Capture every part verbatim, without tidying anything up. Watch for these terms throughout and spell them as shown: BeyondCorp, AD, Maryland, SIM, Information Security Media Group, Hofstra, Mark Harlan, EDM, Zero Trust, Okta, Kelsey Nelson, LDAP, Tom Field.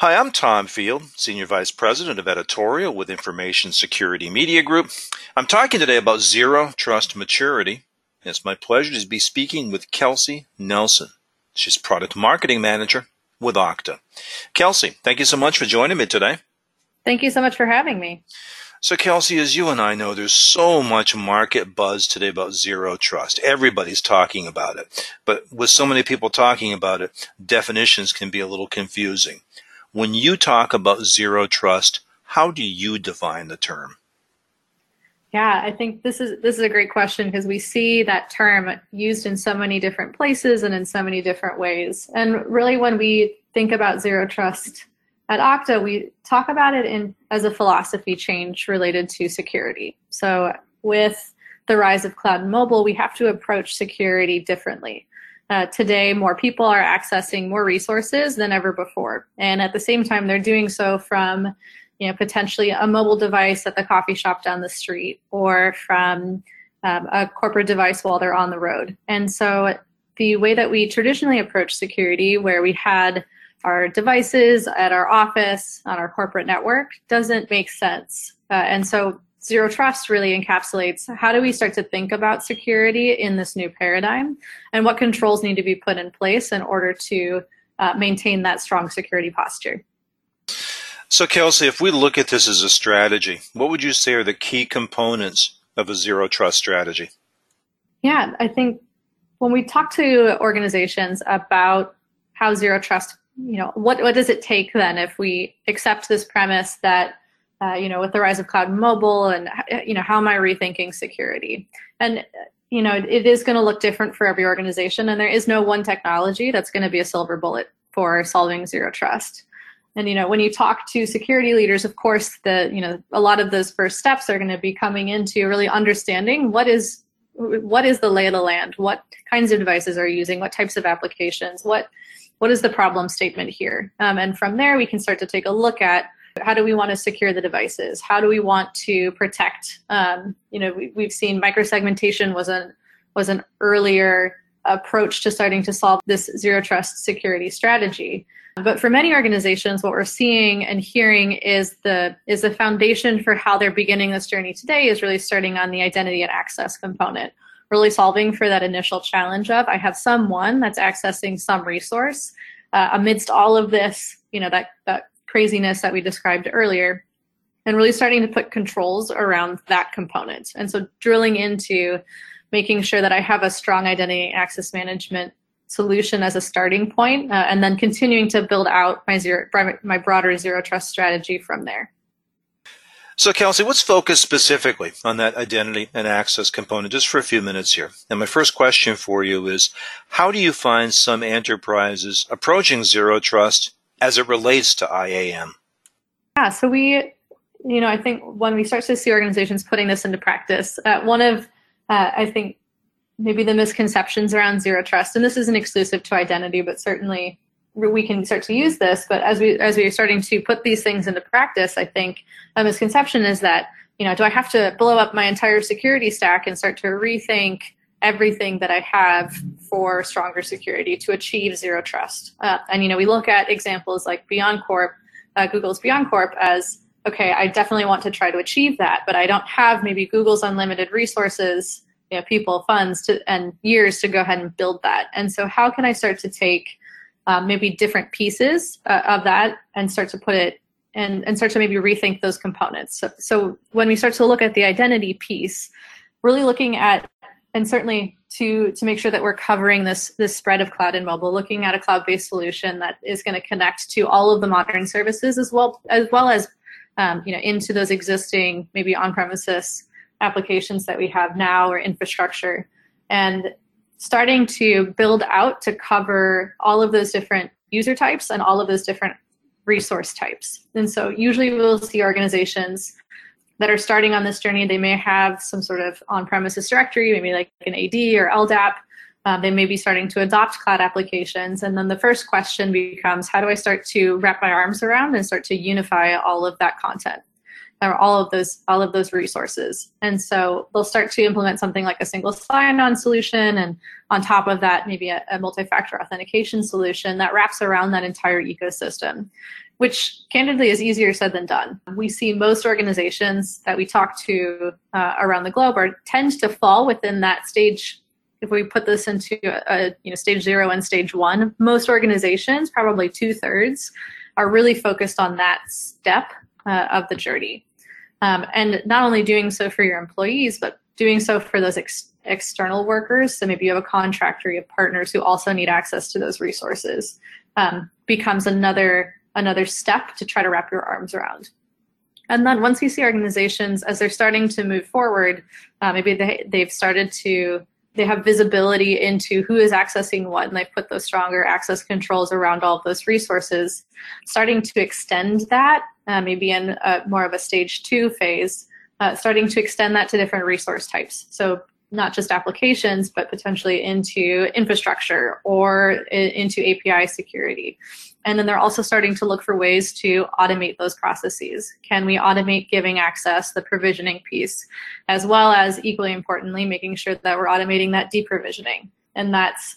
Hi, I'm Tom Field, Senior Vice President of Editorial with Information Security Media Group. I'm talking today about Zero Trust Maturity. And it's my pleasure to be speaking with Kelsey Nelson. She's Product Marketing Manager with Okta. Kelsey, thank you so much for joining me today. Thank you so much for having me. So, Kelsey, as you and I know, there's so much market buzz today about Zero Trust. Everybody's talking about it. But with so many people talking about it, definitions can be a little confusing. When you talk about Zero Trust, how do you define the term? Yeah, I think this is this is a great question because we see that term used in so many different places and in so many different ways. And really when we think about Zero Trust at Okta, we talk about it in as a philosophy change related to security. So with the rise of cloud and mobile, we have to approach security differently. Uh, today, more people are accessing more resources than ever before. And at the same time, they're doing so from, you know, potentially a mobile device at the coffee shop down the street or from um, a corporate device while they're on the road. And so the way that we traditionally approach security, where we had our devices at our office, on our corporate network, doesn't make sense. Uh, and so Zero Trust really encapsulates how do we start to think about security in this new paradigm and what controls need to be put in place in order to uh, maintain that strong security posture. So, Kelsey, if we look at this as a strategy, what would you say are the key components of a Zero Trust strategy? Yeah, I think when we talk to organizations about how Zero Trust, you know, what, what does it take then if we accept this premise that Uh, you know, with the rise of cloud and mobile and, you know, how am I rethinking security? And, you know, it is going to look different for every organization. And there is no one technology that's going to be a silver bullet for solving Zero Trust. And, you know, when you talk to security leaders, of course, the, you know, a lot of those first steps are going to be coming into really understanding what is what is the lay of the land? What kinds of devices are you using? What types of applications? What what is the problem statement here? Um, and from there, we can start to take a look at how do we want to secure the devices? How do we want to protect? Um, you know, we, we've seen microsegmentation was an was an earlier approach to starting to solve this Zero Trust security strategy. But for many organizations, what we're seeing and hearing is the is the foundation for how they're beginning this journey today is really starting on the identity and access component, really solving for that initial challenge of I have someone that's accessing some resource uh, amidst all of this. You know that that. craziness that we described earlier, and really starting to put controls around that component. And so drilling into making sure that I have a strong identity access management solution as a starting point, uh, and then continuing to build out my zero, my broader Zero Trust strategy from there. So, Kelsey, let's focus specifically on that identity and access component just for a few minutes here. And my first question for you is, how do you find some enterprises approaching Zero Trust as it relates to I A M? Yeah, so we, you know, I think when we start to see organizations putting this into practice, uh, one of, uh, I think, maybe the misconceptions around Zero Trust, and this isn't exclusive to identity, but certainly we can start to use this, but as we as we are starting to put these things into practice, I think a misconception is that, you know, do I have to blow up my entire security stack and start to rethink everything that I have for stronger security to achieve Zero Trust. Uh, and, you know, we look at examples like BeyondCorp, uh, Google's BeyondCorp as, okay, I definitely want to try to achieve that, but I don't have maybe Google's unlimited resources, you know, people, funds, to, and years to go ahead and build that. And so how can I start to take uh, maybe different pieces uh, of that and start to put it and, and start to maybe rethink those components. So, so when we start to look at the identity piece, really looking at and certainly to to make sure that we're covering this this spread of cloud and mobile, looking at a cloud-based solution that is going to connect to all of the modern services as well as well as um, you know, into those existing maybe on-premises applications that we have now or infrastructure, and starting to build out to cover all of those different user types and all of those different resource types. And so usually we'll see organizations that are starting on this journey. They may have some sort of on-premises directory, maybe like an A D or L D A P. Uh, they may be starting to adopt cloud applications. And then the first question becomes, how do I start to wrap my arms around and start to unify all of that content? or all of those all of those resources. And so they'll start to implement something like a single sign-on solution, and on top of that, maybe a, a multi-factor authentication solution that wraps around that entire ecosystem, which candidly is easier said than done. We see most organizations that we talk to uh, around the globe are tend to fall within that stage. If we put this into a, a you know stage zero and stage one, most organizations, probably two-thirds, are really focused on that step uh, of the journey. Um, and not only doing so for your employees, but doing so for those ex- external workers. So maybe you have a contractor, you have partners who also need access to those resources. Um, becomes another another step to try to wrap your arms around. And then once we see organizations, as they're starting to move forward, uh, maybe they, they've started to, they have visibility into who is accessing what, and they've put those stronger access controls around all of those resources, starting to extend that, uh, maybe in a, more of a stage two phase, uh, starting to extend that to different resource types. So not just applications, but potentially into infrastructure or into A P I security. And then they're also starting to look for ways to automate those processes. Can we automate giving access, the provisioning piece, as well as, equally importantly, making sure that we're automating that deprovisioning? And that's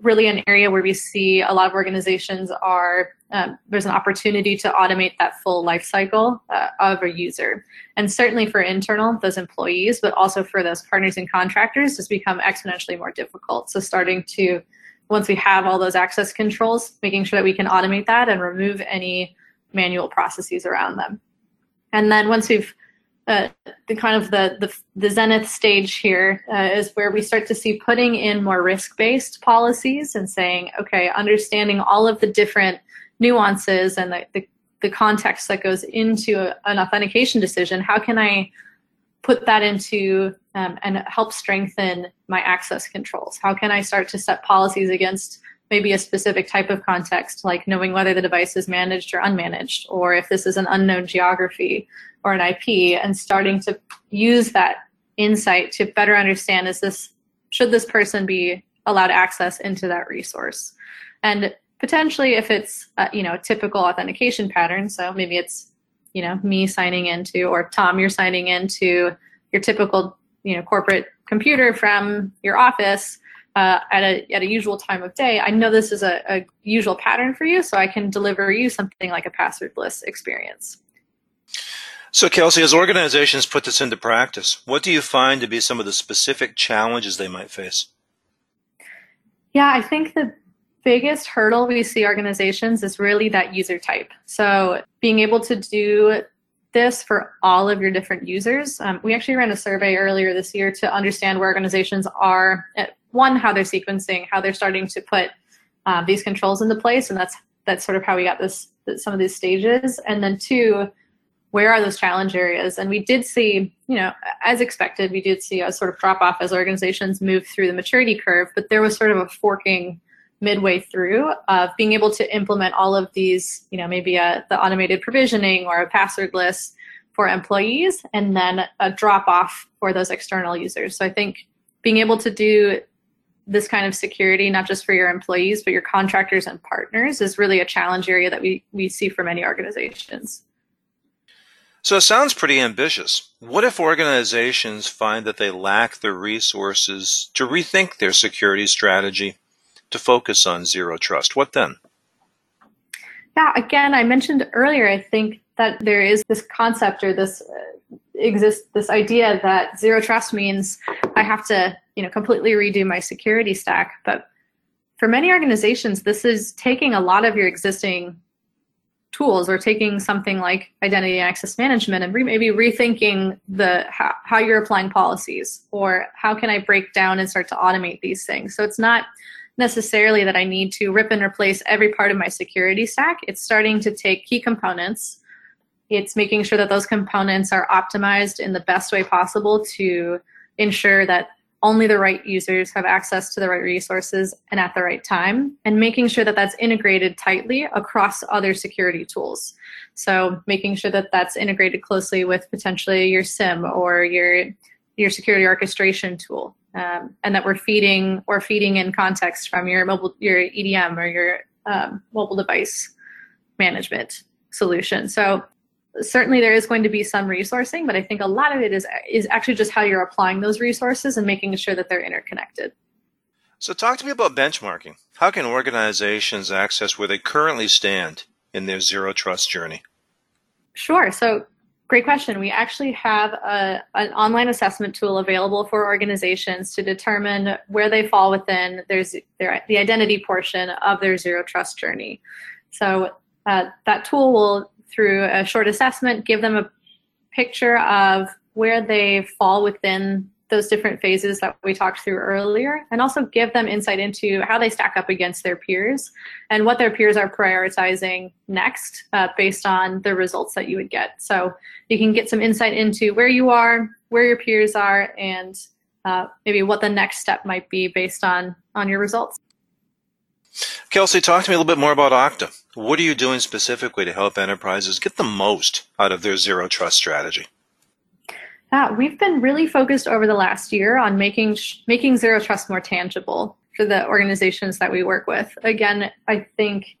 really an area where we see a lot of organizations are, um, there's an opportunity to automate that full life cycle uh, of a user. And certainly for internal, those employees, but also for those partners and contractors, has become exponentially more difficult. So starting to, once we have all those access controls, making sure that we can automate that and remove any manual processes around them. And then once we've Uh, the kind of the, the, the zenith stage here uh, is where we start to see putting in more risk-based policies and saying, okay, understanding all of the different nuances and the, the, the context that goes into a, an authentication decision, how can I put that into um, and help strengthen my access controls? How can I start to set policies against maybe a specific type of context, like knowing whether the device is managed or unmanaged, or if this is an unknown geography or an I P, and starting to use that insight to better understand, is this, should this person be allowed access into that resource? And potentially if it's, uh, you know, a typical authentication pattern, so maybe it's, you know, me signing into, or Tom, you're signing into your typical, you know, corporate computer from your office, Uh, at a at a usual time of day, I know this is a, a usual pattern for you, so I can deliver you something like a passwordless experience. So, Kelsey, as organizations put this into practice, what do you find to be some of the specific challenges they might face? Yeah, I think the biggest hurdle we see organizations is really that user type. So being able to do this for all of your different users. Um, we actually ran a survey earlier this year to understand where organizations are at, one, how they're sequencing, how they're starting to put uh, these controls into place, and that's that's sort of how we got this some of these stages. And then two, where are those challenge areas? And we did see, you know, as expected, we did see a sort of drop off as organizations move through the maturity curve, but there was sort of a forking midway through of being able to implement all of these, you know, maybe a, the automated provisioning or a passwordless for employees, and then a drop off for those external users. So I think being able to do this kind of security, not just for your employees, but your contractors and partners, is really a challenge area that we, we see for many organizations. So it sounds pretty ambitious. What if organizations find that they lack the resources to rethink their security strategy to focus on zero trust? What then? Yeah, again, I mentioned earlier, I think that there is this concept or this uh, exists this idea that zero trust means I have to, you know, completely redo my security stack. But for many organizations, this is taking a lot of your existing tools, or taking something like identity and access management and re- maybe rethinking the how, how you're applying policies, or how can I break down and start to automate these things. So it's not necessarily that I need to rip and replace every part of my security stack. It's starting to take key components. It's making sure that those components are optimized in the best way possible to ensure that only the right users have access to the right resources and at the right time, and making sure that that's integrated tightly across other security tools. So making sure that that's integrated closely with potentially your SIM or your your security orchestration tool, um, and that we're feeding or feeding in context from your mobile, your E D M or your um, mobile device management solution. So certainly there is going to be some resourcing, but I think a lot of it is is actually just how you're applying those resources and making sure that they're interconnected. So talk to me about benchmarking. How can organizations access where they currently stand in their zero trust journey? Sure. So great question. We actually have a, an online assessment tool available for organizations to determine where they fall within their, their, the identity portion of their zero trust journey. So uh, that tool will, through a short assessment, give them a picture of where they fall within those different phases that we talked through earlier, and also give them insight into how they stack up against their peers and what their peers are prioritizing next uh, based on the results that you would get. So you can get some insight into where you are, where your peers are, and uh, maybe what the next step might be based on, on your results. Kelsey, talk to me a little bit more about Okta. What are you doing specifically to help enterprises get the most out of their zero trust strategy? Yeah, we've been really focused over the last year on making making zero trust more tangible for the organizations that we work with. Again, I think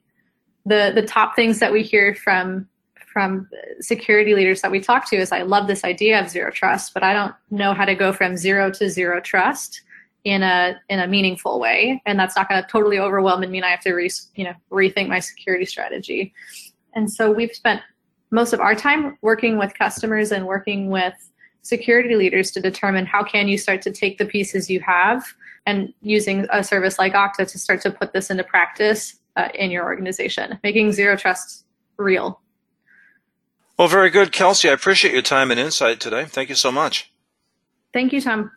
the the top things that we hear from from security leaders that we talk to is, I love this idea of zero trust, but I don't know how to go from zero to zero trust in a in a meaningful way, and that's not going to totally overwhelm and mean I have to re, you know rethink my security strategy. And so we've spent most of our time working with customers and working with security leaders to determine how can you start to take the pieces you have and using a service like Okta to start to put this into practice uh, in your organization, making zero trust real. Well, very good, Kelsey. I appreciate your time and insight today. Thank you so much. Thank you, Tom.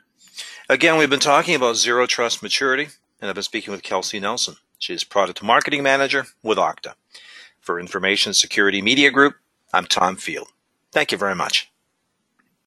Again, we've been talking about zero trust maturity, and I've been speaking with Kelsey Nelson. She's product marketing manager with Okta. For Information Security Media Group, I'm Tom Field. Thank you very much.